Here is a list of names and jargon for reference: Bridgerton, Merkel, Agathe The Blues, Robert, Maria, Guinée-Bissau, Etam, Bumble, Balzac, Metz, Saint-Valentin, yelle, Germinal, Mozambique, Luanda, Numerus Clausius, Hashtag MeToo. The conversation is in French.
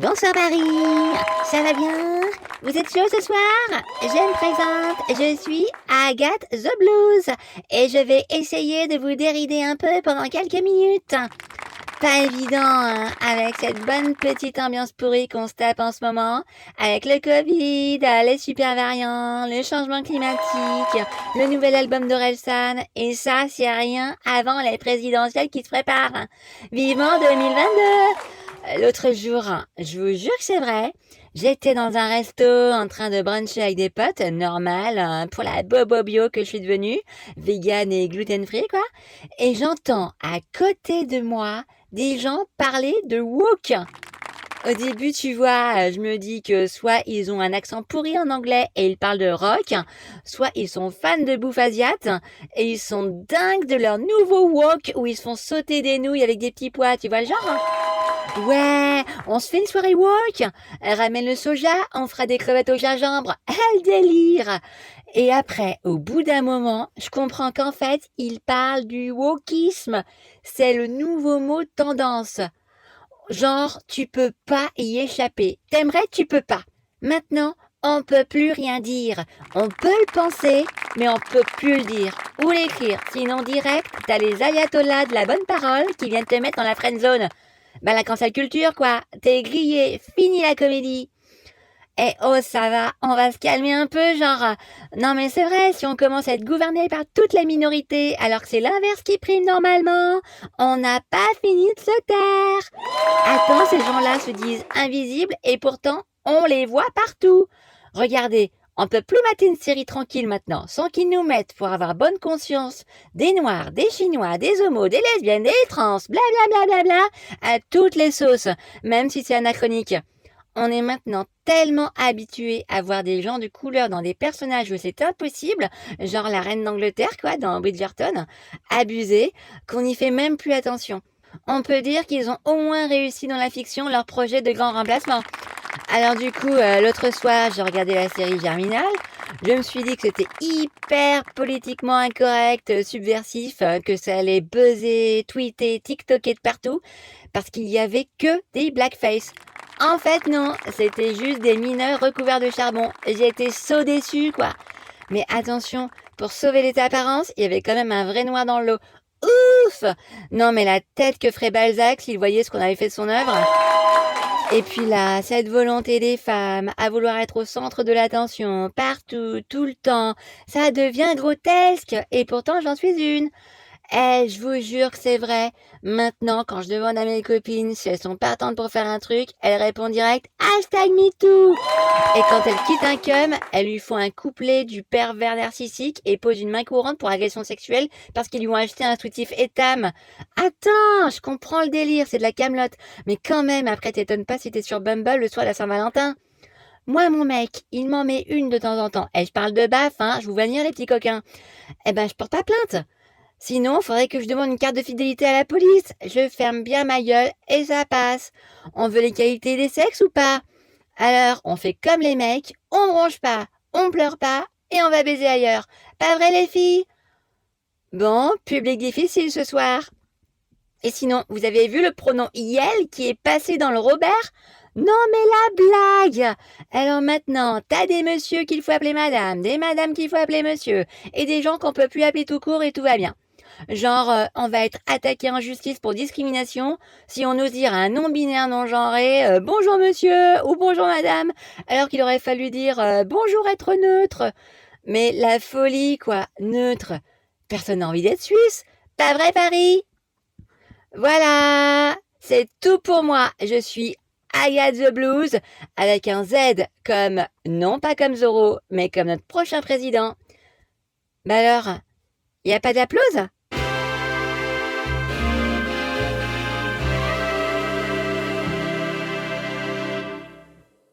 Bonsoir Paris, ça va bien? Vous êtes chaud ce soir? Je me présente, je suis Agathe The Blues et je vais essayer de vous dérider un peu pendant quelques minutes. Pas évident, hein, avec cette bonne petite ambiance pourrie qu'on se tape en ce moment, avec le Covid, les super variants, le changement climatique, le nouvel album d'Orelsan, et ça, c'est rien avant les présidentielles qui se préparent. Vivement 2022! L'autre jour, je vous jure que c'est vrai, j'étais dans un resto en train de bruncher avec des potes, normal, pour la bobo bio que je suis devenue, vegan et gluten-free, quoi. Et j'entends à côté de moi des gens parler de woke. Au début, tu vois, je me dis que soit ils ont un accent pourri en anglais et ils parlent de rock, soit ils sont fans de bouffe asiate et ils sont dingues de leur nouveau wok où ils se font sauter des nouilles avec des petits pois, tu vois le genre, hein? Ouais, on se fait une soirée wok, ramène le soja, on fera des crevettes au gingembre, quel délire! Et après, au bout d'un moment, je comprends qu'en fait, il parle du wokisme, c'est le nouveau mot tendance. Genre, tu peux pas y échapper, t'aimerais, tu peux pas. Maintenant, on peut plus rien dire, on peut le penser, mais on peut plus le dire ou l'écrire, sinon direct, t'as les ayatollahs de la bonne parole qui viennent te mettre dans la friendzone. Bah la cancel culture quoi, t'es grillé, fini la comédie. Eh oh ça va, on va se calmer un peu genre, non mais c'est vrai, si on commence à être gouverné par toutes les minorités alors que c'est l'inverse qui prime normalement, on n'a pas fini de se taire. Attends, ces gens-là se disent invisibles et pourtant on les voit partout. Regardez, on peut plus mater une série tranquille maintenant, sans qu'ils nous mettent pour avoir bonne conscience des noirs, des chinois, des homos, des lesbiennes, des trans, blablabla, à toutes les sauces, même si c'est anachronique. On est maintenant tellement habitué à voir des gens de couleur dans des personnages où c'est impossible, genre la reine d'Angleterre, quoi, dans Bridgerton, abusé, qu'on n'y fait même plus attention. On peut dire qu'ils ont au moins réussi dans la fiction leur projet de grand remplacement. Alors du coup, l'autre soir, j'ai regardé la série Germinal, je me suis dit que c'était hyper politiquement incorrect, subversif, que ça allait buzzer, tweeter, tiktoker de partout, parce qu'il y avait que des blackface. En fait non, c'était juste des mineurs recouverts de charbon, j'étais so déçue quoi. Mais attention, pour sauver les apparences, il y avait quand même un vrai noir dans l'eau. Ouf! Non mais la tête que ferait Balzac s'il voyait ce qu'on avait fait de son œuvre. Et puis là, cette volonté des femmes à vouloir être au centre de l'attention, partout, tout le temps, ça devient grotesque, et pourtant j'en suis une. Eh, je vous jure que c'est vrai, maintenant quand je demande à mes copines si elles sont partantes pour faire un truc, elles répondent direct « Hashtag MeToo ». Et quand elles quittent un cum, elles lui font un couplet du pervers narcissique et posent une main courante pour agression sexuelle parce qu'ils lui ont acheté un soutif Etam. Attends, je comprends le délire, c'est de la camelote. Mais quand même, après t'étonnes pas si t'es sur Bumble le soir de la Saint-Valentin. Moi, mon mec, il m'en met une de temps en temps. Et je parle de baffe, hein, je vous vois venir les petits coquins. Eh ben, je porte pas plainte. Sinon, faudrait que je demande une carte de fidélité à la police. Je ferme bien ma gueule et ça passe. On veut les qualités des sexes ou pas ? Alors, on fait comme les mecs, on bronche pas, on pleure pas, et on va baiser ailleurs. Pas vrai, les filles ? Bon, public difficile ce soir. Et sinon, vous avez vu le pronom « yelle » qui est passé dans le Robert ? Non, mais la blague ! Alors maintenant, t'as des messieurs qu'il faut appeler madame, des madames qu'il faut appeler monsieur, et des gens qu'on peut plus appeler tout court et tout va bien. Genre, on va être attaqué en justice pour discrimination si on ose dire à un non-binaire non-genré « bonjour monsieur » ou « bonjour madame » alors qu'il aurait fallu dire « bonjour être neutre ». Mais la folie quoi, neutre, personne n'a envie d'être suisse, pas vrai Paris ? Voilà, c'est tout pour moi, je suis Agathe The Blues avec un Z comme, non pas comme Zorro, mais comme notre prochain président. Bah alors, y a pas d'applause ?